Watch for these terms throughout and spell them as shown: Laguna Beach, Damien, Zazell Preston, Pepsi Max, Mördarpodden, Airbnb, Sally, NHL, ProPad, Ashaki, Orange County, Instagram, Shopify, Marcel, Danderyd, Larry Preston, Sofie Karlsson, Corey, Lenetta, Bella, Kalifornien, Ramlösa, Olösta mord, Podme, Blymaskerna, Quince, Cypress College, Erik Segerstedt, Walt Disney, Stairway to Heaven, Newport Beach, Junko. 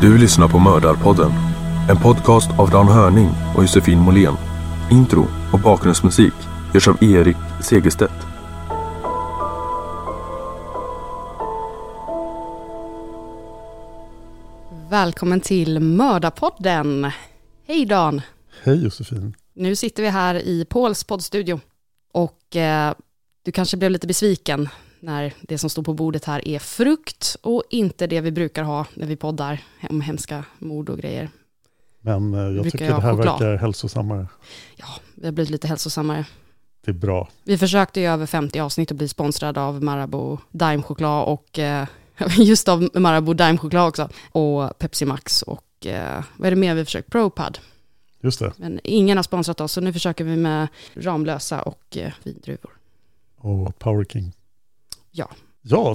Du lyssnar på Mördarpodden, en podcast av Dan Hörning och Josefin Molin. Intro och bakgrundsmusik görs av Erik Segerstedt. Välkommen till Mördarpodden. Hej Dan. Hej Josefin. Nu sitter vi här i Pauls poddstudio och du kanske blev lite besviken när det som står på bordet här är frukt och inte det vi brukar ha när vi poddar om hemska mord och grejer. Men jag tycker det här verkar hälsosammare. Ja, vi har blivit lite hälsosammare. Det är bra. Vi försökte ju över 50 avsnitt att bli sponsrade av Marabou, Dime choklad och just av Marabou, Dime choklad också. Och Pepsi Max och vad är det mer vi försökt? ProPad. Just det. Men ingen har sponsrat oss så nu försöker vi med Ramlösa och vindruvor. Och Power King. Ja,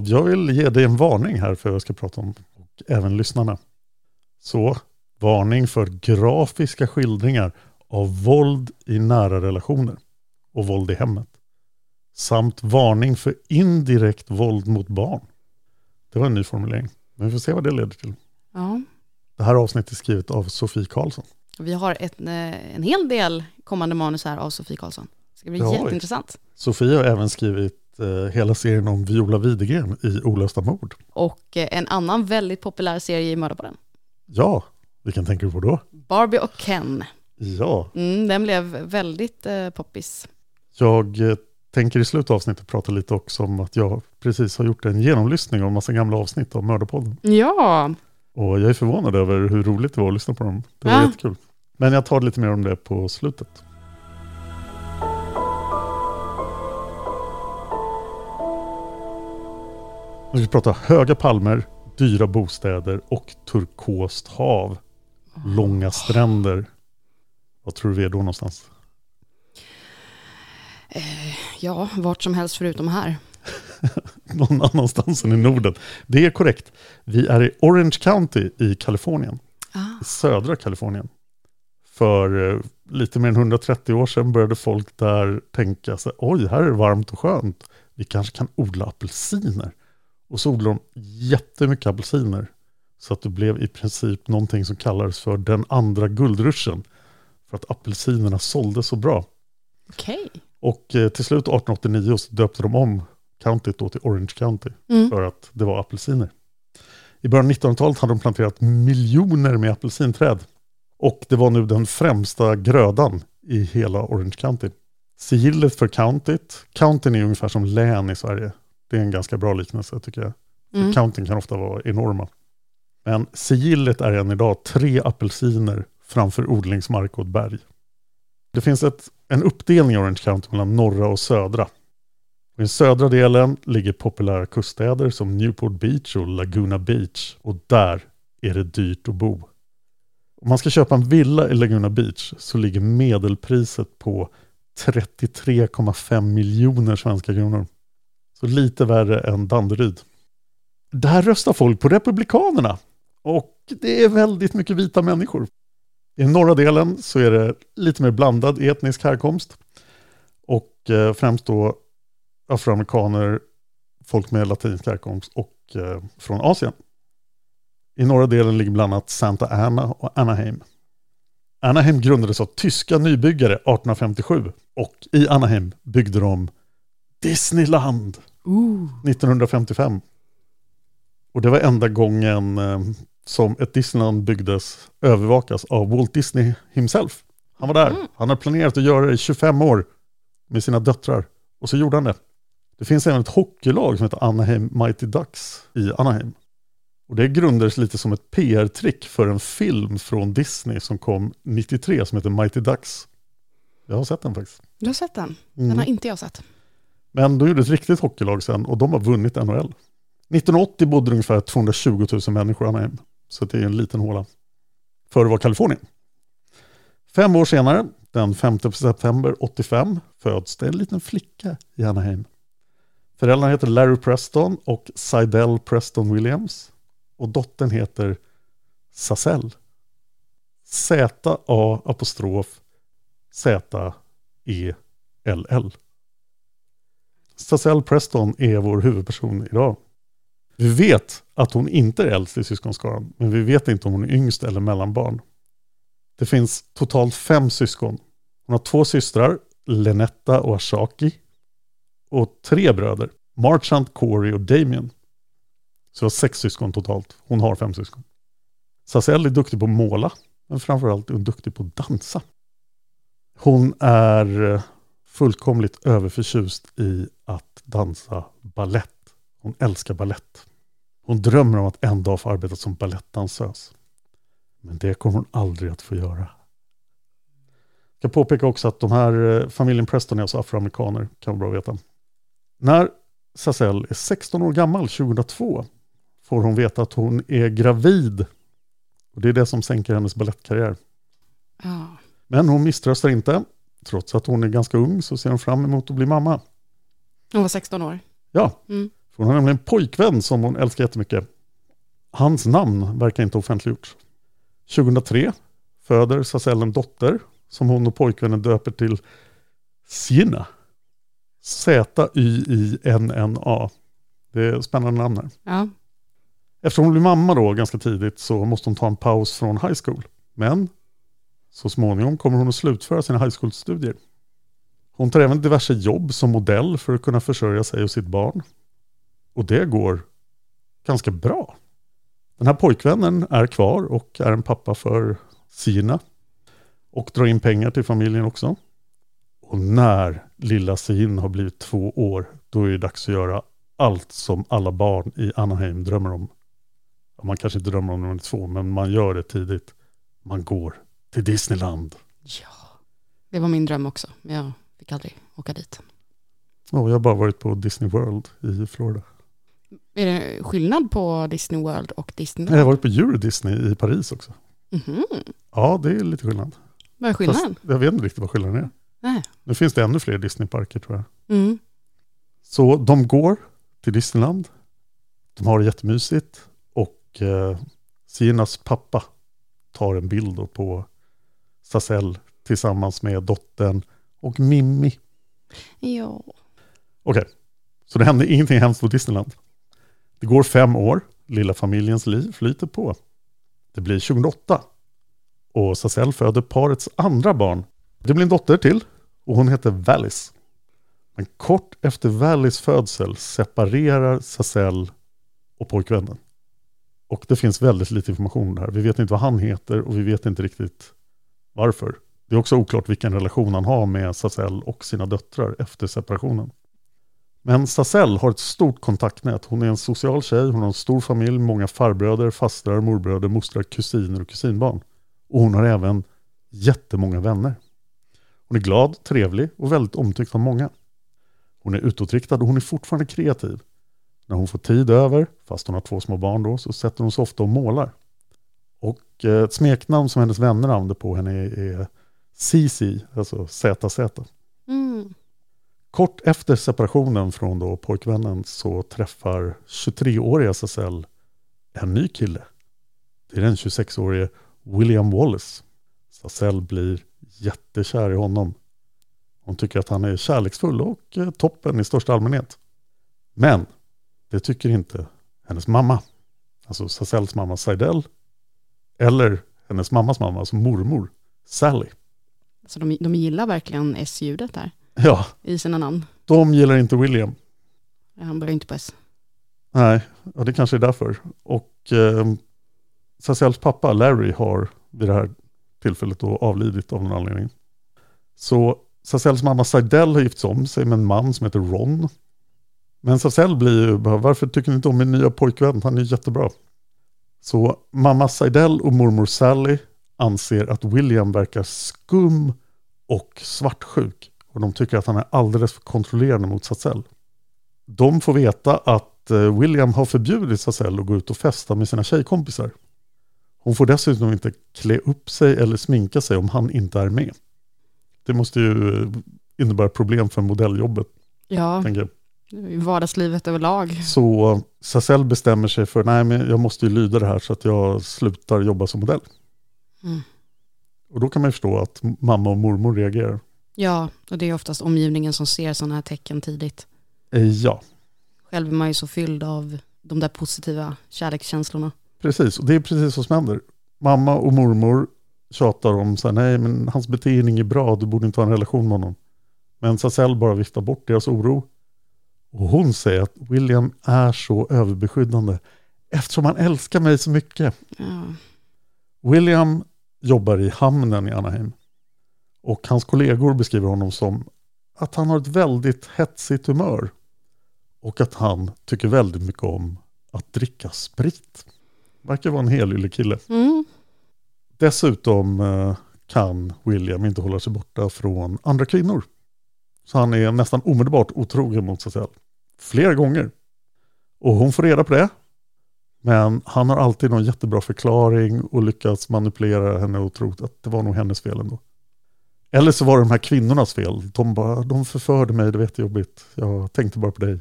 jag vill ge dig en varning här för vad jag ska prata om och även lyssnarna. Så, varning för grafiska skildringar av våld i nära relationer och våld i hemmet. Samt varning för indirekt våld mot barn. Det var en ny formulering, men vi får se vad det leder till. Ja. Det här avsnittet är skrivet av Sofie Karlsson. Vi har en hel del kommande manus här av Sofie Karlsson. Det ska bli jätteintressant. Sofie har även skrivit hela serien om Viola Widegren i Olösta mord. Och en annan väldigt populär serie i Mördarpodden. Ja, vilken tänker du på då? Barbie och Ken. Ja. Den blev väldigt poppis. Jag tänker i slutavsnittet prata lite också om att jag precis har gjort en genomlyssning av en massa gamla avsnitt av Mördarpodden. Ja. Och jag är förvånad över hur roligt det var att lyssna på dem. Det var jättekul. Men jag tar lite mer om det på slutet. Vi ska prata höga palmer, dyra bostäder och turkost hav. Långa stränder. Vad tror du vi är då någonstans? Ja, vart som helst förutom här. någon annanstans än i Norden. Det är korrekt. Vi är i Orange County i Kalifornien. I södra Kalifornien. För lite mer än 130 år sedan började folk där tänka sig, oj, här är det varmt och skönt. Vi kanske kan odla apelsiner. Och så odlade de jättemycket apelsiner. Så att det blev i princip någonting som kallades för den andra guldruschen. För att apelsinerna sålde så bra. Okej. Och till slut 1889 så döpte de om countyt då till Orange County. Mm. För att det var apelsiner. I början av 1900-talet hade de planterat miljoner med apelsinträd. Och det var nu den främsta grödan i hela Orange County. Sigillet för countyt. Countyn är ungefär som län i Sverige. Det är en ganska bra liknelse tycker jag. Mm. Countyn kan ofta vara enorma. Men sigillet är än idag 3 apelsiner framför odlingsmark och berg. Det finns en uppdelning i Orange County mellan norra och södra. I den södra delen ligger populära kuststäder som Newport Beach och Laguna Beach. Och där är det dyrt att bo. Om man ska köpa en villa i Laguna Beach så ligger medelpriset på 33,5 miljoner svenska kronor. Så lite värre än Danderyd. Där röstar folk på Republikanerna. Och det är väldigt mycket vita människor. I den norra delen så är det lite mer blandad etnisk härkomst. Och främst då afroamerikaner, folk med latinsk härkomst och från Asien. I norra delen ligger bland annat Santa Ana och Anaheim. Anaheim grundades av tyska nybyggare 1857. Och i Anaheim byggde de Disneyland 1955. Och det var enda gången som ett Disneyland byggdes övervakas av Walt Disney himself. Han var där. Mm. Han har planerat att göra det i 25 år med sina döttrar. Och så gjorde han det. Det finns även ett hockeylag som heter Anaheim Mighty Ducks i Anaheim. Och det grundades lite som ett PR-trick för en film från Disney som kom 93 som heter Mighty Ducks. Jag har sett den faktiskt. Du har sett den? Den har inte jag sett. Men då gjorde ett riktigt hockeylag sen och de har vunnit NHL. 1980 bodde ungefär 220 000 människor i Anaheim. Så det är en liten håla. Förr var Kalifornien. 5 år senare, den 5 september 85, föds det en liten flicka i Anaheim. Föräldrarna heter Larry Preston och Sydell Preston Williams. Och dottern heter Zazell. Z-A-Z-E-L-L. Zazell Preston är vår huvudperson idag. Vi vet att hon inte är äldst i syskonskaran, men vi vet inte om hon är yngst eller mellanbarn. Det finns totalt 5 syskon. Hon har 2 systrar, Lenetta och Ashaki, och 3 bröder, Marchant, Corey och Damien. Så 6 syskon totalt. Hon har 5 syskon. Zazell är duktig på att måla, men framförallt är hon duktig på att dansa. Hon är fullkomligt överförtjust i att dansa ballett. Hon älskar ballett. Hon drömmer om att en dag få arbeta som ballettdansös. Men det kommer hon aldrig att få göra. Jag kan påpeka också att de här familjen Preston är alltså afroamerikaner. Kan vara bra veta. När Zazell är 16 år gammal 2002 får hon veta att hon är gravid. Och det är det som sänker hennes ballettkarriär. Men hon misströstar inte. Trots att hon är ganska ung så ser hon fram emot att bli mamma. Hon var 16 år. Ja. Mm. Hon har nämligen en pojkvän som hon älskar jättemycket. Hans namn verkar inte offentliggjort. 2003 föder Zazell en dotter som hon och pojkvännen döper till Zynna. Z-Y-I-N-N-A. Det är spännande namn här. Ja. Eftersom hon blir mamma då ganska tidigt så måste hon ta en paus från high school. Men så småningom kommer hon att slutföra sina high school-studier. Hon tar även diverse jobb som modell för att kunna försörja sig och sitt barn. Och det går ganska bra. Den här pojkvännen är kvar och är en pappa för Zynna. Och drar in pengar till familjen också. Och när lilla Zynna har blivit 2 år, då är det dags att göra allt som alla barn i Anaheim drömmer om. Man kanske inte drömmer om när man är 2, men man gör det tidigt. Man går till Disneyland. Ja, det var min dröm också. Men jag fick aldrig åka dit. Ja, jag har bara varit på Disney World i Florida. Är det skillnad på Disney World och Disneyland? Jag har varit på Euro Disney i Paris också. Mm-hmm. Ja, det är lite skillnad. Vad är skillnaden? Fast jag vet inte riktigt vad skillnaden är. Nej. Nu finns det ännu fler Disneyparker tror jag. Mm. Så de går till Disneyland. De har det jättemysigt. Och Zynnas pappa tar en bild då på Zazell tillsammans med dottern och Mimmi. Ja. Okej. Så det händer ingenting hemskt på Disneyland. Det går 5 år. Lilla familjens liv flyter på. Det blir 2008. Och Zazell föder parets andra barn. Det blir en dotter till. Och hon heter Wallis. Men kort efter Wallis födsel separerar Zazell och pojkvännen. Och det finns väldigt lite information här. Vi vet inte vad han heter och vi vet inte riktigt varför. Det är också oklart vilken relation han har med Zazell och sina döttrar efter separationen. Men Zazell har ett stort kontaktnät. Hon är en social tjej, hon har en stor familj, många farbröder, fastrar, morbröder, mostrar, kusiner och kusinbarn. Och hon har även jättemånga vänner. Hon är glad, trevlig och väldigt omtyckt av många. Hon är utåtriktad och hon är fortfarande kreativ. När hon får tid över, fast hon har 2 små barn då, så sätter hon sig ofta och målar. Och ett smeknamn som hennes vänner använder på henne är Cici, alltså ZZ. Mm. Kort efter separationen från då pojkvännen så träffar 23-åriga Zazell en ny kille. Det är den 26-årige William Wallace. Zazell blir jättekär i honom. Hon tycker att han är kärleksfull och toppen i största allmänhet. Men det tycker inte hennes mamma. Alltså Zazells mamma Sydell. Eller hennes mammas mamma, alltså mormor Sally. Så de gillar verkligen S-ljudet där. Ja. I sina namn. De gillar inte William. Han börjar inte på S. Nej, och det kanske är därför. Och Zazells pappa Larry har vid det här tillfället då avlidit av någon anledning. Så Zazells mamma Sydell har gifts om sig med en man som heter Ron. Men Zazell blir ju, varför tycker ni inte om min nya pojkvän? Han är jättebra. Så mamma Sydell och mormor Sally anser att William verkar skum och svartsjuk. Och de tycker att han är alldeles för kontrollerande mot Zazell. De får veta att William har förbjudit Zazell att gå ut och festa med sina tjejkompisar. Hon får dessutom inte klä upp sig eller sminka sig om han inte är med. Det måste ju innebära problem för modelljobbet. Ja, tänker jag. I vardagslivet överlag. Så Zazell bestämmer sig för nej, men jag måste ju lyda det här så att jag slutar jobba som modell. Mm. Och då kan man ju förstå att mamma och mormor reagerar. Ja, och det är oftast omgivningen som ser sådana här tecken tidigt. Ja. Själv är man ju så fylld av de där positiva kärlekskänslorna. Precis, och det är precis vad som händer. Mamma och mormor tjatar om så här, nej men hans beteende är bra, du borde inte ha en relation med honom. Men Zazell bara viftar bort deras oro. Och hon säger att William är så överbeskyddande eftersom han älskar mig så mycket. Ja. William jobbar i hamnen i Anaheim. Och hans kollegor beskriver honom som att han har ett väldigt hetsigt humör. Och att han tycker väldigt mycket om att dricka sprit. Verkar vara en helylig kille. Mm. Dessutom kan William inte hålla sig borta från andra kvinnor. Så han är nästan omedelbart otrogen mot Zazell. Flera gånger. Och hon får reda på det. Men han har alltid någon jättebra förklaring och lyckats manipulera henne och trott att det var nog hennes fel ändå. Eller så var det de här kvinnornas fel. De förförde mig, det vet jag jobbigt. Jag tänkte bara på dig.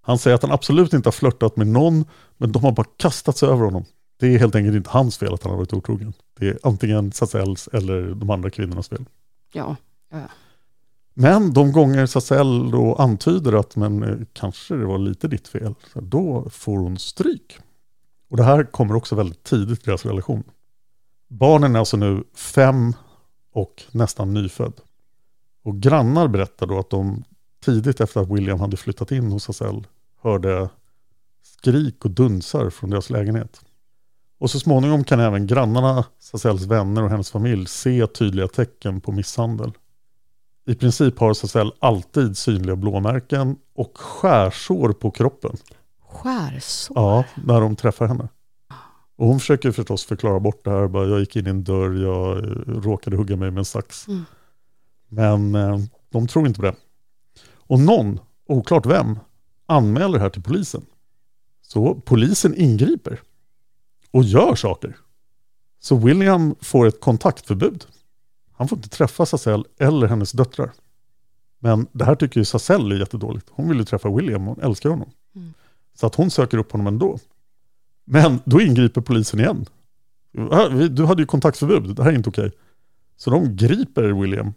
Han säger att han absolut inte har flörtat med någon, men de har bara kastat sig över honom. Det är helt enkelt inte hans fel att han har varit otrogen. Det är antingen Zazells eller de andra kvinnornas fel. Ja, ja. Men de gånger Zazell då antyder att men kanske det var lite ditt fel, så då får hon stryk. Och det här kommer också väldigt tidigt i deras relation. Barnen är alltså nu 5 och nästan nyfödd. Och grannar berättar då att de tidigt efter att William hade flyttat in hos Zazell hörde skrik och dunsar från deras lägenhet. Och så småningom kan även grannarna, Zazells vänner och hennes familj se tydliga tecken på misshandel. I princip har Zazell alltid synliga blåmärken och skärsår på kroppen. Skärsår? Ja, när de träffar henne. Och hon försöker förstås förklara bort det här. Bara, jag gick in i en dörr, jag råkade hugga mig med en sax. Mm. Men de tror inte på det. Och någon, oklart vem, anmäler det här till polisen. Så polisen ingriper. Och gör saker. Så William får ett kontaktförbud. Han får inte träffa Zazell eller hennes döttrar. Men det här tycker ju Zazell är jättedåligt. Hon vill ju träffa William och hon älskar honom. Mm. Så att hon söker upp honom ändå. Men då ingriper polisen igen. Du hade ju kontaktförbud, det här är inte okej. Så de griper William.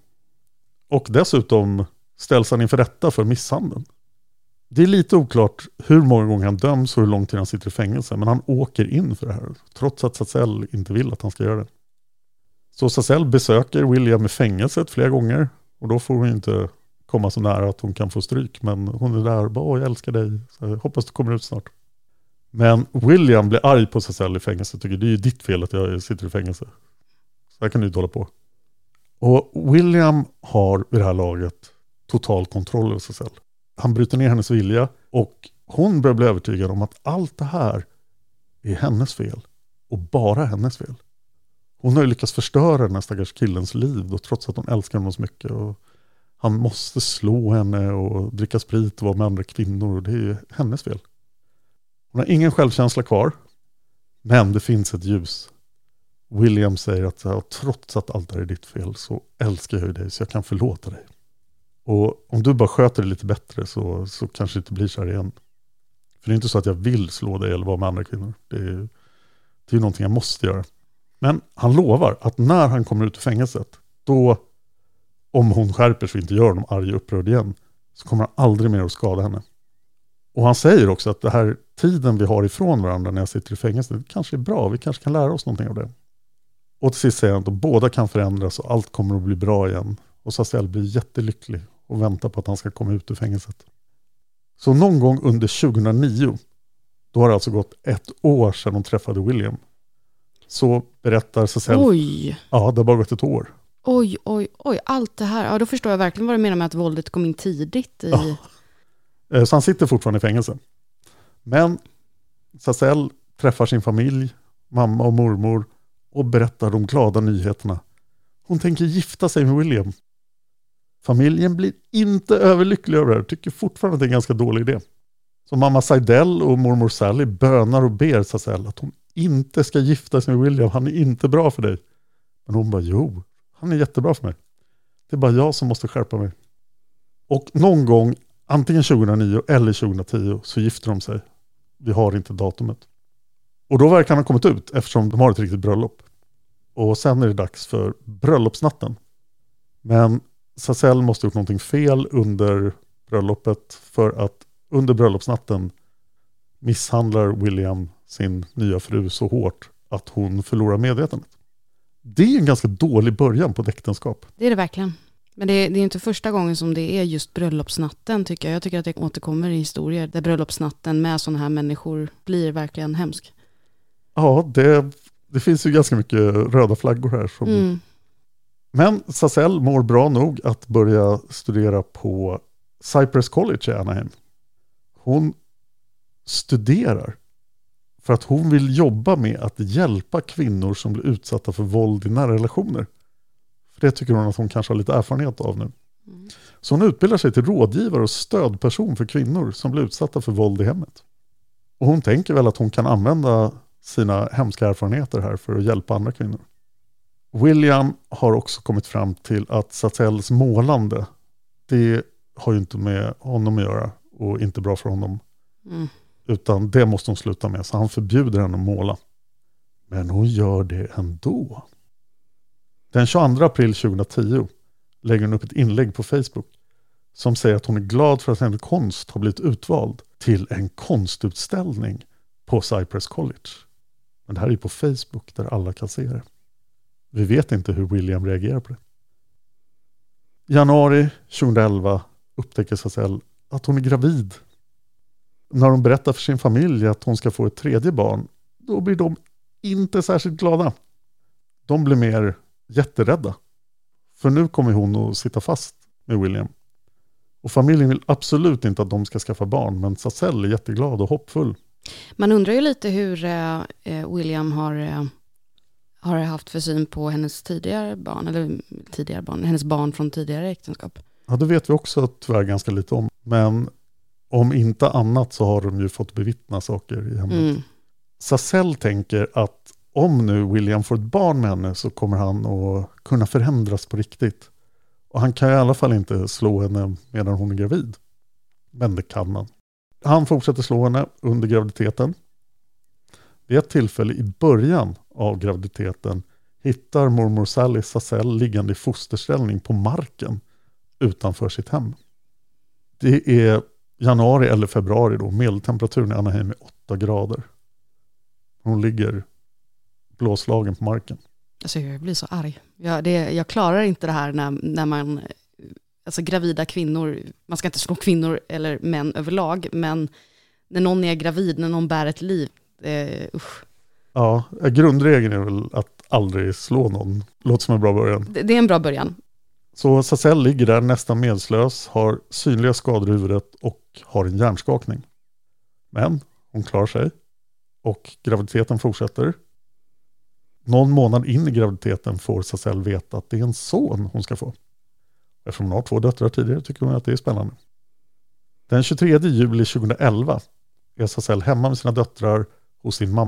Och dessutom ställs han inför rätta för misshandeln. Det är lite oklart hur många gånger han döms och hur lång tid han sitter i fängelse. Men han åker in för det här. Trots att Zazell inte vill att han ska göra det. Så Zazell besöker William i fängelset flera gånger. Och då får hon inte komma så nära att hon kan få stryk. Men hon är där och bara, jag älskar dig. Så hoppas du kommer ut snart. Men William blir arg på Zazell i fängelset. Tycker det är ju ditt fel att jag sitter i fängelse. Så här kan du inte hålla på. Och William har vid det här laget total kontroll över Zazell. Han bryter ner hennes vilja och hon börjar bli övertygad om att allt det här är hennes fel. Och bara hennes fel. Hon har ju lyckats förstöra den här stackars killens liv då, trots att hon älskar honom så mycket. Och han måste slå henne och dricka sprit och vara med andra kvinnor. Och det är ju hennes fel. Hon har ingen självkänsla kvar. Men det finns ett ljus. William säger att trots att allt det här är ditt fel så älskar jag dig så jag kan förlåta dig. Och om du bara sköter det lite bättre så kanske det inte blir så här igen. För det är inte så att jag vill slå dig eller vara med andra kvinnor. Det är någonting jag måste göra. Men han lovar att när han kommer ut ur fängelset, då om hon skärper så inte gör honom arg och upprörd igen, så kommer han aldrig mer att skada henne. Och han säger också att det här tiden vi har ifrån varandra när jag sitter i fängelset kanske är bra, vi kanske kan lära oss någonting av det. Och till sist säger han att båda kan förändras och allt kommer att bli bra igen. Och Zazell blir jättelycklig och väntar på att han ska komma ut ur fängelset. Så någon gång under 2009, då har det alltså gått 1 år sedan hon träffade William. Så berättar Zazell. Oj! Ja, det har bara gått 1 år. Oj, oj, oj. Allt det här. Ja, då förstår jag verkligen vad du menar med att våldet kom in tidigt. Ja. Så han sitter fortfarande i fängelse. Men Zazell träffar sin familj, mamma och mormor, och berättar de glada nyheterna. Hon tänker gifta sig med William. Familjen blir inte överlycklig över det här. Tycker fortfarande att det är en ganska dålig idé. Så mamma Sydell och mormor Sally bönar och ber Zazell att hon inte ska gifta sig med William. Han är inte bra för dig. Men hon bara, jo, han är jättebra för mig. Det är bara jag som måste skärpa mig. Och någon gång, antingen 2009 eller 2010, så gifter de sig. Vi har inte datumet. Och då verkar han ha kommit ut eftersom de har ett riktigt bröllop. Och sen är det dags för bröllopsnatten. Men Zazell måste ha gjort någonting fel under bröllopet, för att under bröllopsnatten misshandlar William sin nya fru så hårt att hon förlorar medvetandet. Det är en ganska dålig början på ett äktenskap. Det är det verkligen. Men det är inte första gången som det är just bröllopsnatten tycker jag. Jag tycker att det återkommer i historier där bröllopsnatten med sådana här människor blir verkligen hemsk. Ja, det finns ju ganska mycket röda flaggor här. Men Zazell mår bra nog att börja studera på Cypress College i Anaheim. Hon studerar för att hon vill jobba med att hjälpa kvinnor som blir utsatta för våld i nära relationer. För det tycker hon att hon kanske har lite erfarenhet av nu. Mm. Så hon utbildar sig till rådgivare och stödperson för kvinnor som blir utsatta för våld i hemmet. Och hon tänker väl att hon kan använda sina hemska erfarenheter här för att hjälpa andra kvinnor. William har också kommit fram till att Zazels målande, det har ju inte med honom att göra och inte bra för honom. Mm. Utan det måste hon sluta med, så han förbjuder henne att måla. Men hon gör det ändå. Den 22 april 2010 lägger hon upp ett inlägg på Facebook som säger att hon är glad för att hennes konst har blivit utvald till en konstutställning på Cypress College. Men det här är på Facebook där alla kan se det. Vi vet inte hur William reagerar på det. I januari 2011 upptäcker Zazell att hon är gravid. När hon berättar för sin familj att hon ska få ett 3:e barn, då blir de inte särskilt glada. De blir mer jätterädda. För nu kommer hon att sitta fast med William. Och familjen vill absolut inte att de ska skaffa barn, men Zazell är jätteglad och hoppfull. Man undrar ju lite hur William har haft för syn på hennes hennes barn från tidigare äktenskap. Ja, det vet vi också tyvärr ganska lite om. Men om inte annat så har de ju fått bevittna saker i hemmet. Mm. Zazell tänker att om nu William får ett barn med henne så kommer han att kunna förändras på riktigt. Och han kan i alla fall inte slå henne medan hon är gravid. Men det kan han. Han fortsätter slå henne under graviditeten. Vid ett tillfälle i början av graviditeten hittar mormor Sally Zazell liggande i fosterställning på marken utanför sitt hem. Det är januari eller februari då. Medeltemperaturen i Anaheim är 8 grader. Hon ligger blåslagen på marken. Alltså jag blir så arg. Jag klarar inte det här när man... Alltså gravida kvinnor, man ska inte slå kvinnor eller män överlag, men när någon är gravid, när någon bär ett liv, usch. Ja, grundregeln är väl att aldrig slå någon. Låter som en bra början. Det är en bra början. Så Zazell ligger där nästan medslös, har synliga skador i huvudet och har en hjärnskakning. Men hon klarar sig och graviditeten fortsätter. Någon månad in i graviditeten får Zazell veta att det är en son hon ska få. Eftersom hon har 2 döttrar tidigare tycker hon att det är spännande. Den 23 juli 2011 är Zazell hemma med sina döttrar hos sin mamma.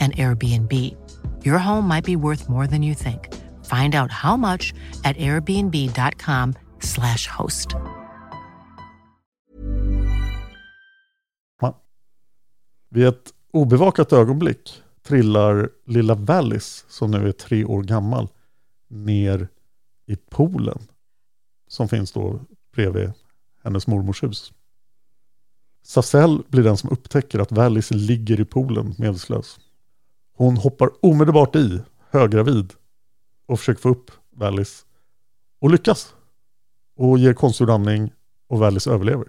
an Airbnb. Your home might be worth more than you think. Find out how much at airbnb.com/host. Vid ett obevakat ögonblick trillar lilla Wallis, som nu är 3 år gammal, ner i poolen som finns då bredvid hennes mormors hus. Zazell blir den som upptäcker att Wallis ligger i poolen medvetslös. Hon hoppar omedelbart i, högravid, och försöker få upp Wallis. Och lyckas. Och ger konstgjord andning och Wallis överlever.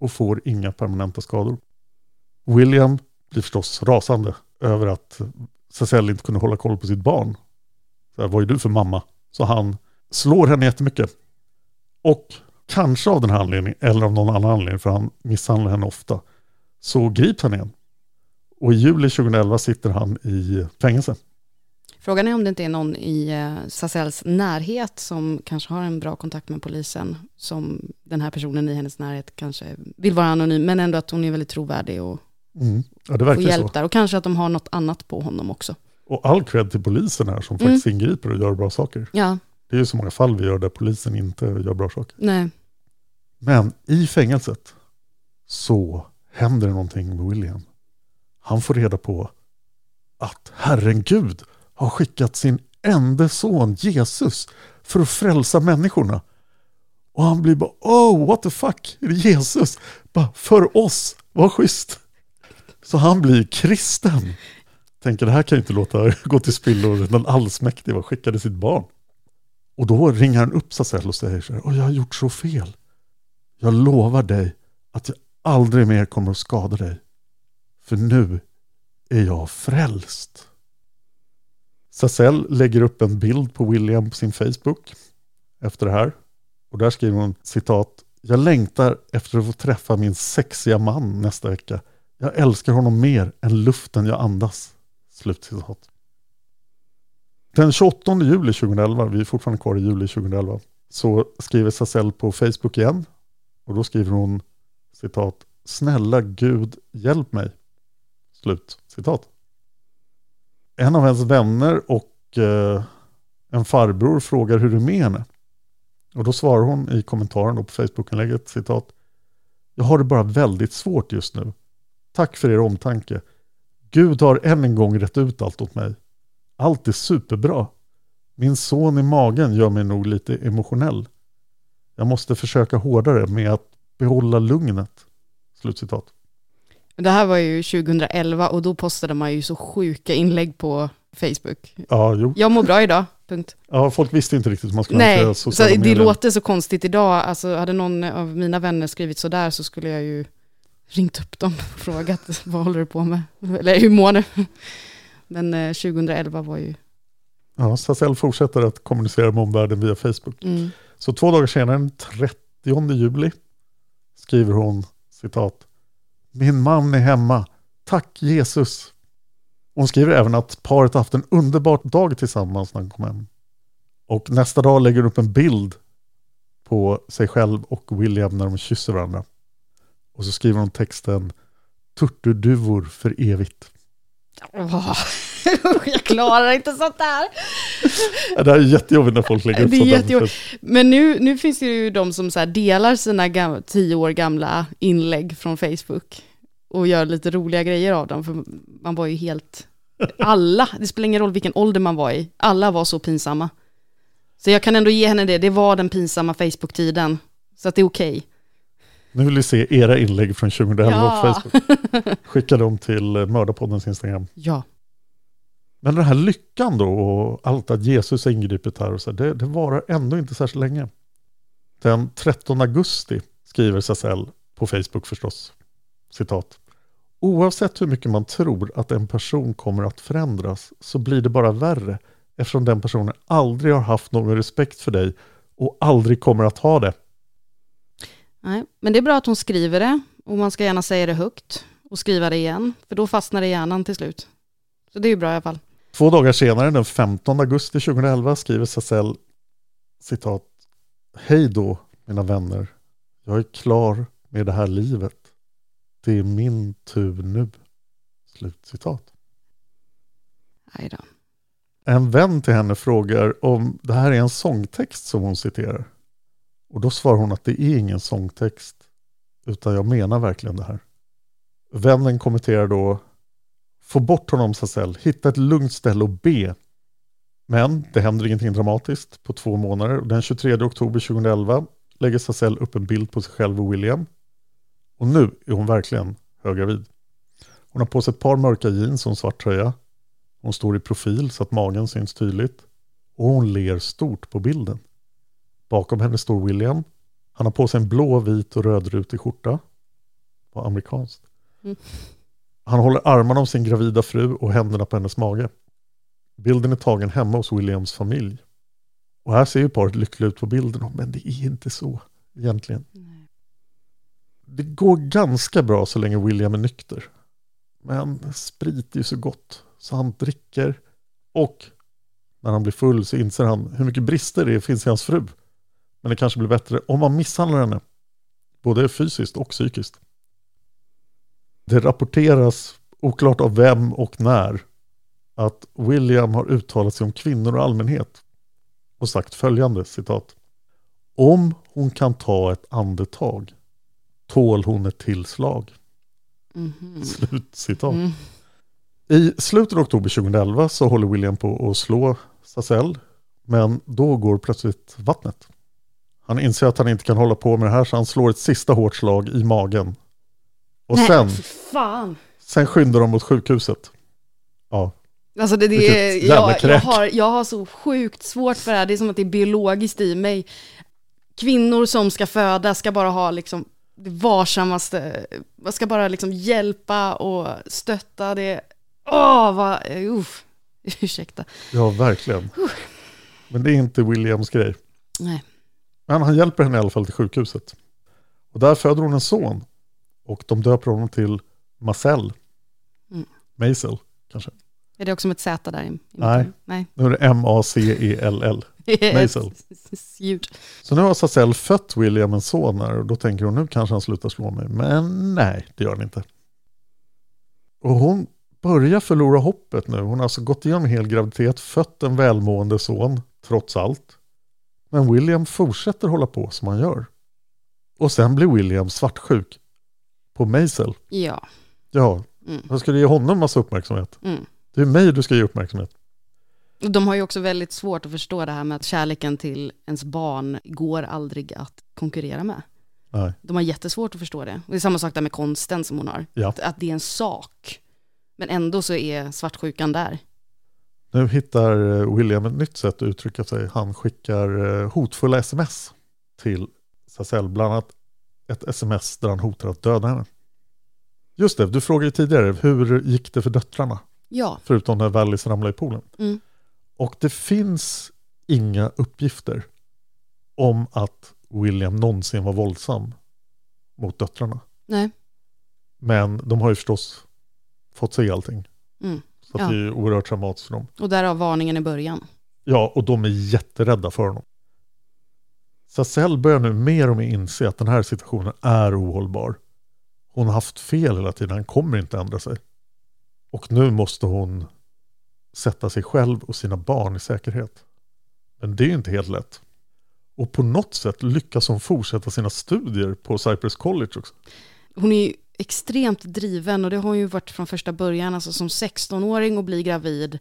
Och får inga permanenta skador. William blir förstås rasande över att Zazell inte kunde hålla koll på sitt barn. Så här, vad är du för mamma? Så han slår henne jättemycket. Och... kanske av den här anledningen eller av någon annan anledning, för han misshandlar henne ofta, så grips han igen. Och i juli 2011 sitter han i fängelse. Frågan är om det inte är någon i Zazells närhet som kanske har en bra kontakt med polisen, som den här personen i hennes närhet kanske vill vara anonym, men ändå att hon är väldigt trovärdig och ja, det verkar får hjälp så. Där. Och kanske att de har något annat på honom också. Och all cred till polisen här som faktiskt ingriper och gör bra saker. Ja. Det är ju så många fall vi gör där polisen inte gör bra saker. Nej. Men i fängelset så händer någonting med William. Han får reda på att Herren Gud har skickat sin enda son Jesus för att frälsa människorna. Och han blir bara, oh what the fuck, är det Jesus? Bara, för oss, vad schysst. Så han blir kristen. Tänker, det här kan ju inte låta gå till spillor. Den allsmäktiga skickade sitt barn. Och då ringer han upp Zazell och säger så här, jag har gjort så fel. Jag lovar dig att jag aldrig mer kommer att skada dig. För nu är jag frälst. Zazell lägger upp en bild på William på sin Facebook efter det här. Och där skriver hon, citat, jag längtar efter att få träffa min sexiga man nästa vecka. Jag älskar honom mer än luften jag andas. Slutcitat. Den 28 juli 2011, vi är fortfarande kvar i juli 2011, så skriver Zazell på Facebook igen. Och då skriver hon, citat, snälla Gud, hjälp mig. Slut, citat. En av hennes vänner och en farbror frågar hur det är med henne. Och då svarar hon i kommentaren på Facebook-inlägget, citat, jag har det bara väldigt svårt just nu. Tack för er omtanke. Gud har än en gång rätt ut allt åt mig. Allt är superbra. Min son i magen gör mig nog lite emotionell. Jag måste försöka hårdare med att behålla lugnet. Slutcitat. Det här var ju 2011 och då postade man ju så sjuka inlägg på Facebook. Ja, jo. Jag mår bra idag, punkt. Ja, folk visste inte riktigt hur man skulle hantera sociala medier. Det låter så konstigt idag. Alltså, hade någon av mina vänner skrivit så där så skulle jag ju ringt upp dem och frågat vad håller du på med? Eller hur mår du? Men 2011 var ju... Ja, Zazell fortsätter att kommunicera med omvärlden via Facebook. Mm. Så 2 dagar senare, den 30 juli, skriver hon, citat, min man är hemma. Tack Jesus. Hon skriver även att paret haft en underbar dag tillsammans när de kom hem. Och nästa dag lägger hon upp en bild på sig själv och William när de kysser varandra. Och så skriver hon texten turturduvor för evigt. Oh, jag klarar inte sånt där. Det här är jättejobbigt när folk lägger upp sånt där. Men nu finns det ju de som så här delar sina 10 år gamla inlägg från Facebook och gör lite roliga grejer av dem. För man var ju helt... Alla, det spelar ingen roll vilken ålder man var i. Alla var så pinsamma. Så jag kan ändå ge henne det. Det var den pinsamma Facebook-tiden. Så att det är okej. Nu vill vi se era inlägg från 2011 på Facebook. Skicka dem till Mördarpoddens Instagram. Ja. Men den här lyckan då och allt att Jesus är ingripet här och så, det varar ändå inte särskilt länge. Den 13 augusti skriver Zazell på Facebook förstås. Citat. Oavsett hur mycket man tror att en person kommer att förändras så blir det bara värre eftersom den personen aldrig har haft någon respekt för dig och aldrig kommer att ha det. Nej, men det är bra att hon skriver det och man ska gärna säga det högt och skriva det igen, för då fastnar det i hjärnan till slut. Så det är ju bra i alla fall. 2 dagar senare, den 15 augusti 2011, skriver Zazell, citat, hej då mina vänner, jag är klar med det här livet. Det är min tur nu. Slutcitat. Nej då. En vän till henne frågar om det här är en sångtext som hon citerar. Och då svarar hon att det är ingen sångtext utan jag menar verkligen det här. Vännen kommenterar då, få bort honom Zazell, hitta ett lugnt ställe och be. Men det händer ingenting dramatiskt på 2 månader. Den 23 oktober 2011 lägger Zazell upp en bild på sig själv och William. Och nu är hon verkligen höggravid. Hon har på sig ett par mörka jeans och en svart tröja. Hon står i profil så att magen syns tydligt. Och hon ler stort på bilden. Bakom henne står William. Han har på sig en blå, vit och rödrutig skjorta. Vad amerikanskt. Mm. Han håller armarna om sin gravida fru och händerna på hennes mage. Bilden är tagen hemma hos Williams familj. Och här ser ju paret lyckligt ut på bilden. Men det är inte så egentligen. Nej. Det går ganska bra så länge William är nykter. Men sprit är ju så gott. Så han dricker. Och när han blir full så inser han hur mycket brister det finns i hans fru. Men det kanske blir bättre om man misshandlar henne. Både fysiskt och psykiskt. Det rapporteras, oklart av vem och när, att William har uttalat sig om kvinnor och allmänhet. Och sagt följande, citat. Om hon kan ta ett andetag, tål hon ett tillslag. Mm-hmm. Slut, citat. Mm. I slutet av oktober 2011 så håller William på att slå Zazell. Men då går plötsligt vattnet. Han inser att han inte kan hålla på med det här så han slår ett sista hårt slag i magen. Och sen skyndar de mot sjukhuset. Ja. Alltså jag har så sjukt svårt för det här. Det är som att det är biologiskt i mig. Kvinnor som ska föda ska bara ha liksom det varsammaste. Man ska bara liksom hjälpa och stötta det. Ursäkta. Ja, verkligen. Men det är inte Williams grej. Nej. Men han hjälper henne i alla fall till sjukhuset. Och där föder hon en son. Och de döper honom till Marcel. Mm. Maisel, kanske. Är det också med ett Z där? Nej. Nu är det M-A-C-E-L-L. Maisel. Så nu har Zazell fött William en son här och då tänker hon nu kanske han slutar slå mig. Men nej, det gör han inte. Och hon börjar förlora hoppet nu. Hon har alltså gått igenom hel graviditet, fött en välmående son trots allt. Men William fortsätter hålla på som han gör. Och sen blir William svartsjuk på Maisel. Ja. Ja, jag skulle ge honom massa uppmärksamhet. Mm. Det är mig du ska ge uppmärksamhet. De har ju också väldigt svårt att förstå det här med att kärleken till ens barn går aldrig att konkurrera med. Nej. De har jättesvårt att förstå det. Och det är samma sak där med konsten som hon har. Ja. Att det är en sak. Men ändå så är svartsjukan där. Nu hittar William ett nytt sätt att uttrycka sig. Han skickar hotfulla sms till Zazell. Bland annat ett sms där han hotar att döda henne. Just det, du frågade tidigare. Hur gick det för döttrarna? Ja. Förutom när Wallis ramlade i poolen. Mm. Och det finns inga uppgifter om att William någonsin var våldsam mot döttrarna. Nej. Men de har ju förstås fått se allting. Mm. Så ja. Det är ju oerhört traumatiskt för dem. Och därav varningen i början. Ja, och de är jätterädda för honom. Zazell börjar nu mer och mer inse att den här situationen är ohållbar. Hon har haft fel hela tiden. Han kommer inte ändra sig. Och nu måste hon sätta sig själv och sina barn i säkerhet. Men det är ju inte helt lätt. Och på något sätt lyckas hon fortsätta sina studier på Cypress College också. Hon är ju extremt driven och det har hon ju varit från första början. Alltså som 16-åring och bli gravid.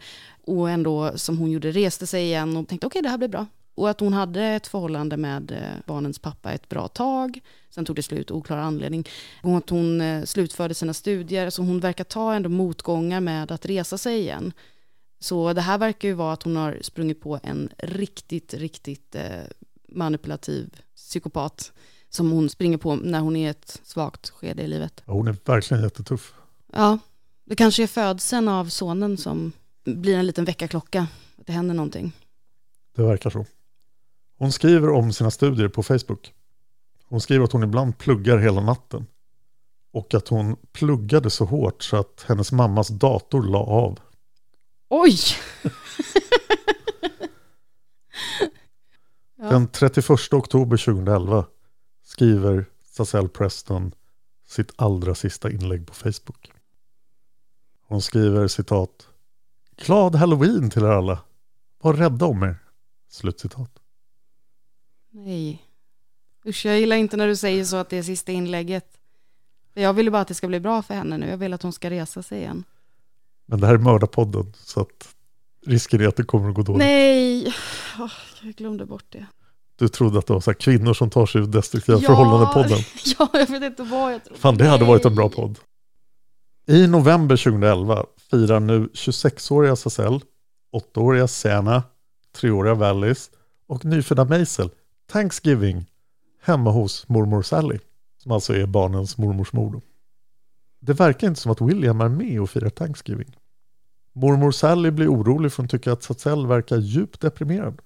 Och ändå som hon gjorde reste sig igen och tänkte okej, det här blir bra. Och att hon hade ett förhållande med barnens pappa ett bra tag. Sen tog det slut, oklar anledning. Och att hon slutförde sina studier. Så hon verkar ta ändå motgångar med att resa sig igen. Så det här verkar ju vara att hon har sprungit på en riktigt, riktigt manipulativ psykopat. Som hon springer på när hon är i ett svagt skede i livet. Ja, hon är verkligen jättetuff. Ja, det kanske är födseln av sonen som blir en liten väckarklocka. Det händer någonting. Det verkar så. Hon skriver om sina studier på Facebook. Hon skriver att hon ibland pluggar hela natten. Och att hon pluggade så hårt så att hennes mammas dator la av. Oj! Den 31 oktober 2011 skriver Zazell Preston sitt allra sista inlägg på Facebook. Hon skriver citat: "Glad Halloween till er alla. Var rädda om er." Slutcitat. Nej. Usch, jag gillar inte när du säger så att det är sista inlägget. Jag vill ju bara att det ska bli bra för henne nu. Jag vill att hon ska resa sig igen. Men det här är Mördarpodden så att risken är att det kommer att gå dåligt. Nej, jag glömde bort det. Du trodde att det var så här kvinnor som tar sig ur destruktiva förhållanden-podden. Ja, jag vet inte vad jag trodde. Fan, det hade varit en bra podd. I november 2011 firar nu 26-åriga Zazell, 8-åriga Zynna, 3-åriga Wallis och nyfödda Maisel Thanksgiving hemma hos mormor Sally, som alltså är barnens mormors mor. Det verkar inte som att William är med och firar Thanksgiving. Mormor Sally blir orolig för hon tycker att Zazell verkar djupt deprimerad.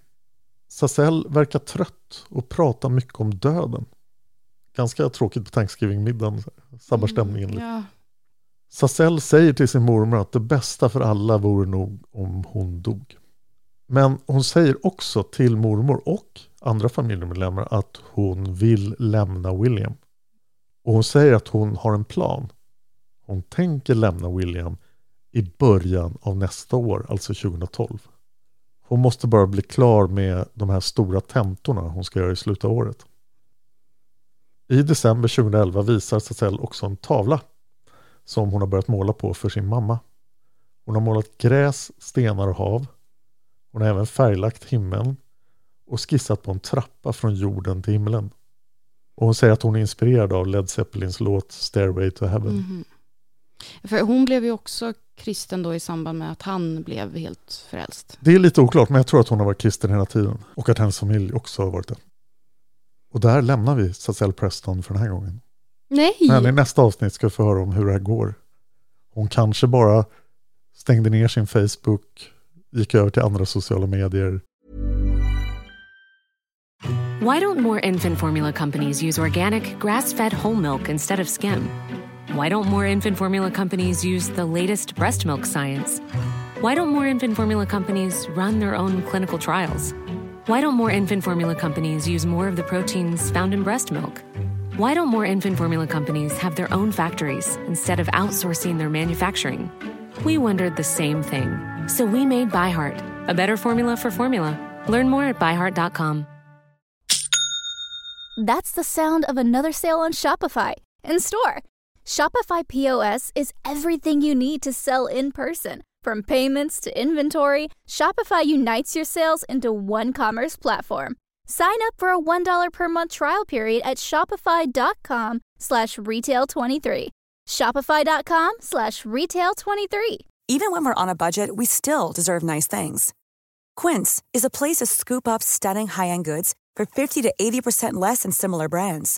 Zazell verkar trött och pratar mycket om döden. Ganska tråkigt på Thanksgiving-middagen. Sabbar stämningen lite. Ja. Zazell säger till sin mormor att det bästa för alla vore nog om hon dog. Men hon säger också till mormor och andra familjemedlemmar att hon vill lämna William. Och hon säger att hon har en plan. Hon tänker lämna William i början av nästa år, alltså 2012. Hon måste bara bli klar med de här stora tentorna hon ska göra i slutet av året. I december 2011 visar Zazell också en tavla som hon har börjat måla på för sin mamma. Hon har målat gräs, stenar och hav. Hon har även färglagt himlen och skissat på en trappa från jorden till himlen. Och hon säger att hon är inspirerad av Led Zeppelins låt Stairway to Heaven. Mm-hmm. För hon blev ju också kristen då i samband med att han blev helt frälst. Det är lite oklart, men jag tror att hon har varit kristen hela tiden. Och att hennes familj också har varit det. Och där lämnar vi Zazell Preston för den här gången. Nej! Men i nästa avsnitt ska vi få höra om hur det här går. Hon kanske bara stängde ner sin Facebook, gick över till andra sociala medier. Why don't more infant formula companies use organic, grass-fed whole milk instead of skim? Why don't more infant formula companies use the latest breast milk science? Why don't more infant formula companies run their own clinical trials? Why don't more infant formula companies use more of the proteins found in breast milk? Why don't more infant formula companies have their own factories instead of outsourcing their manufacturing? We wondered the same thing. So we made ByHeart, a better formula for formula. Learn more at byheart.com. That's the sound of another sale on Shopify in store. Shopify POS is everything you need to sell in person. From payments to inventory, Shopify unites your sales into one commerce platform. Sign up for a $1 per month trial period at shopify.com/retail23. Shopify.com/retail23. Even when we're on a budget, we still deserve nice things. Quince is a place to scoop up stunning high-end goods for 50 to 80% less than similar brands.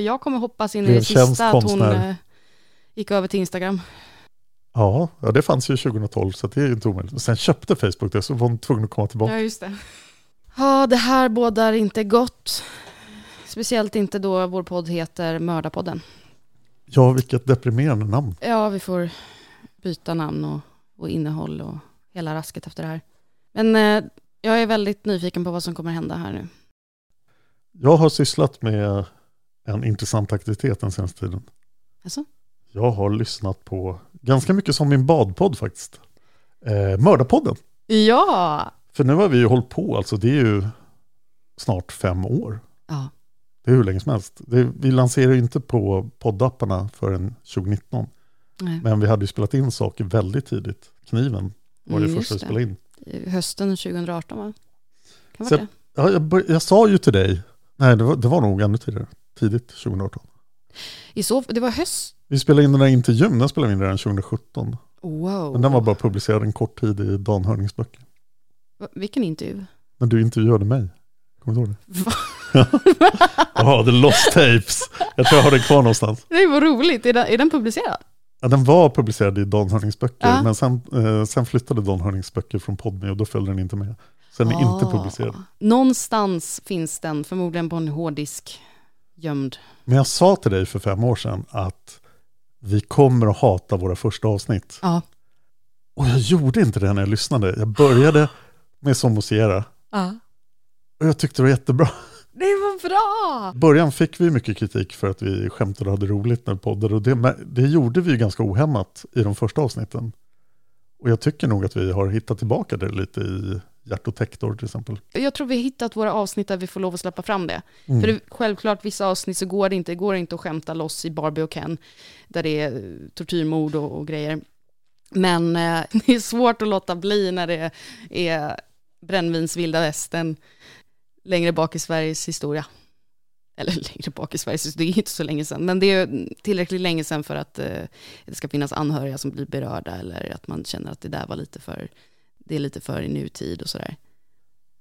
Jag kommer hoppas in i det sista att hon gick över till Instagram. Ja, det fanns ju 2012 så det är ju inte omöjligt. Sen köpte Facebook det så var hon tvungen att komma tillbaka. Ja, just det. Ja, det här bådar inte gott. Speciellt inte då vår podd heter Mördarpodden. Ja, vilket deprimerande namn. Ja, vi får byta namn och innehåll och hela rasket efter det här. Men jag är väldigt nyfiken på vad som kommer hända här nu. Jag har sysslat med en intressant aktivitet den senaste tiden. Alltså? Jag har lyssnat på ganska mycket som min badpodd faktiskt. Mördarpodden. Ja! För nu har vi ju hållit på, alltså det är ju snart 5 år. Ja. Det är hur länge som helst. Vi lanserade ju inte på poddapparna förrän 2019. Nej. Men vi hade ju spelat in saker väldigt tidigt. Kniven var det första vi spelade in. Hösten 2018 va? Kan vara det? Ja, jag sa ju till dig. Nej, det var nog ännu tidigare. Tidigt 2018. Det var höst. Vi spelade in den där intervjun. Den spelade vi in redan 2017. Wow. Men den var bara publicerad en kort tid i Dan Hörningsböcker. Vilken intervju? Men du intervjuade mig. Kommer du ihåg det? Va? Ja, The Lost Tapes. Jag tror jag har den kvar någonstans. Det var roligt. Är den publicerad? Ja, den var publicerad i Dan Hörningsböcker. Ja. Men sen flyttade Dan Hörningsböcker från Podme och då följde den inte med. Så den är inte publicerad. Någonstans finns den förmodligen på en hårddisk. Gömd. Men jag sa till dig för 5 år sedan att vi kommer att hata våra första avsnitt. Ja. Och jag gjorde inte det när jag lyssnade. Jag började med Somosera. Ja. Och jag tyckte det var jättebra. Det var bra! I början fick vi mycket kritik för att vi skämtade och hade roligt när poddar. Och det gjorde vi ju ganska ohämmat i de första avsnitten. Och jag tycker nog att vi har hittat tillbaka det lite i Hjärt och täcktor till exempel. Jag tror vi har hittat våra avsnitt där vi får lov att släppa fram det. Mm. För självklart vissa avsnitt så går det inte att skämta loss i Barbie och Ken. Där det är tortyrmord och grejer. Men det är svårt att låta bli när det är Brännvins vilda västen längre bak i Sveriges historia. Eller längre bak i Sveriges historia, det är inte så länge sedan. Men det är tillräckligt länge sedan för att det ska finnas anhöriga som blir berörda. Eller att man känner att det där var lite för... Det är lite för i nutid och sådär.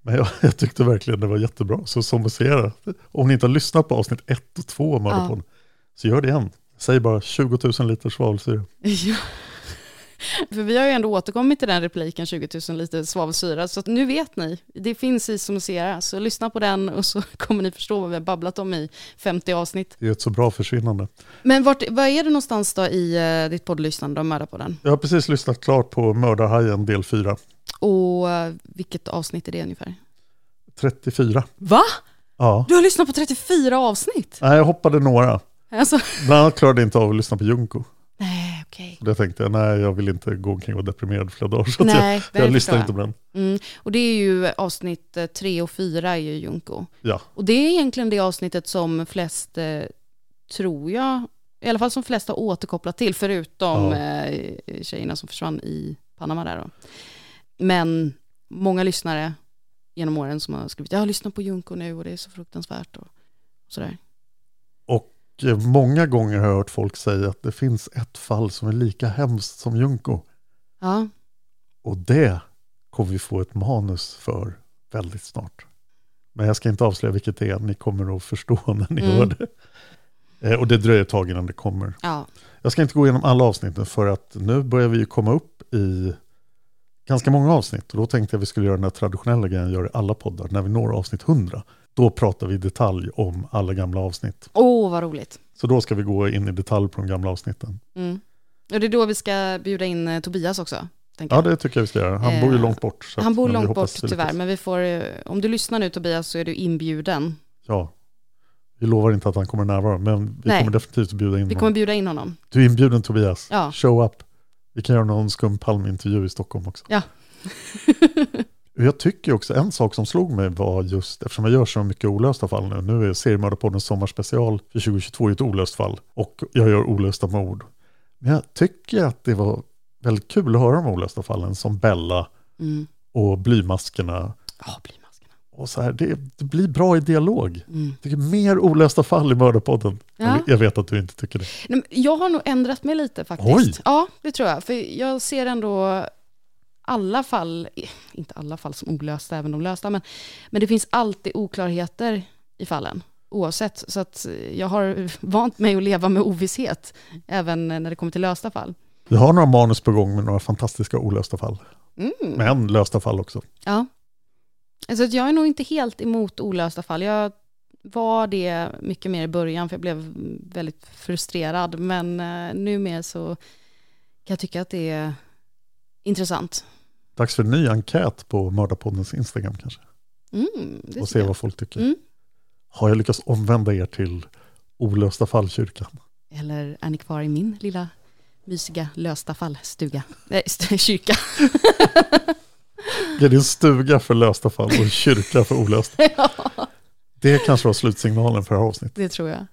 Men jag tyckte verkligen det var jättebra. Så som att säga, om ni inte har lyssnat på avsnitt 1 och 2 av Mördarpodden, så gör det igen. Säg bara 20 000 liter svavelsyra. Ja. För vi har ju ändå återkommit till den repliken 20 000 liter svavelsyra. Så nu vet ni, det finns i som att säga. Så lyssna på den och så kommer ni förstå vad vi har babblat om i 50 avsnitt. Det är ett så bra försvinnande. Men vad är det någonstans då i ditt poddlyssnande om Mördarpodden? Jag har precis lyssnat klart på Mördarhajen del 4. Och vilket avsnitt är det ungefär? 34. Va? Ja. Du har lyssnat på 34 avsnitt? Nej, jag hoppade några. Alltså. Bland annat klarade jag inte av att lyssna på Junko. Nej, okej. Okay. Det tänkte jag, nej jag vill inte gå omkring och vara deprimerad flera dagar. Så nej, jag lyssnar inte på den. Mm. Och det är ju avsnitt 3 och 4 i Junko. Ja. Och det är egentligen det avsnittet som flest, tror jag, i alla fall som flest har återkopplat till. Förutom tjejerna som försvann i Panama där då. Men många lyssnare genom åren som har skrivit, jag har lyssnat på Junko nu och det är så fruktansvärt och sådär. Och många gånger har jag hört folk säga att det finns ett fall som är lika hemskt som Junko. Ja. Och det kommer vi få ett manus för väldigt snart. Men jag ska inte avslöja vilket det är. Ni kommer att förstå när ni hör det. Och det dröjer ett tag innan det kommer. Ja. Jag ska inte gå igenom alla avsnitten för att nu börjar vi ju komma upp i ganska många avsnitt. Och då tänkte jag att vi skulle göra den här traditionella grejen gör i alla poddar. När vi når avsnitt 100, då pratar vi i detalj om alla gamla avsnitt. Åh, vad roligt. Så då ska vi gå in i detalj på de gamla avsnitten. Mm. Och det är då vi ska bjuda in Tobias också. Ja, det tycker jag vi ska göra. Han bor ju långt bort. Så han bor långt bort tyvärr. Men vi får, om du lyssnar nu Tobias så är du inbjuden. Ja, vi lovar inte att han kommer närvara. Men vi kommer definitivt bjuda in honom. Vi kommer bjuda in honom. Du är inbjuden Tobias. Ja. Show up. Vi kan göra någon skumpalmintervju i Stockholm också. Ja. Jag tycker också en sak som slog mig var just, eftersom jag gör så mycket olösta fall nu är seriemördarpoddens sommarspecial för 2022 ett olöst fall. Och jag gör olösta mord. Men jag tycker att det var väldigt kul att höra om olösta fallen som Bella och Blymaskerna. Ja, Blymaskerna. Och så här, det blir bra i dialog. Mm. Jag tycker mer olösta fall i Mördarpodden. Ja. Jag vet att du inte tycker det. Nej, jag har nog ändrat mig lite faktiskt. Oj. Ja, det tror jag. För jag ser ändå alla fall, inte alla fall som olösta, även de lösta, men det finns alltid oklarheter i fallen. Oavsett, så att jag har vant mig att leva med ovisshet även när det kommer till lösta fall. Vi har några manus på gång med några fantastiska olösta fall. Mm. Men lösta fall också. Ja. Alltså jag är nog inte helt emot olösta fall. Jag var det mycket mer i början för jag blev väldigt frustrerad. Men numera så kan jag tycka att det är intressant. Dags för en ny enkät på Mördarpoddens Instagram kanske. Mm, och se vad folk tycker. Mm. Har jag lyckats omvända er till olösta fallkyrkan? Eller är ni kvar i min lilla mysiga lösta fallstuga? Nej, kyrka. Det är en stuga för lösta fall och en kyrka för olösta. Ja. Det kanske var slutsignalen för det här avsnittet. Det tror jag.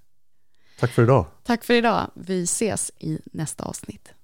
Tack för idag. Tack för idag. Vi ses i nästa avsnitt.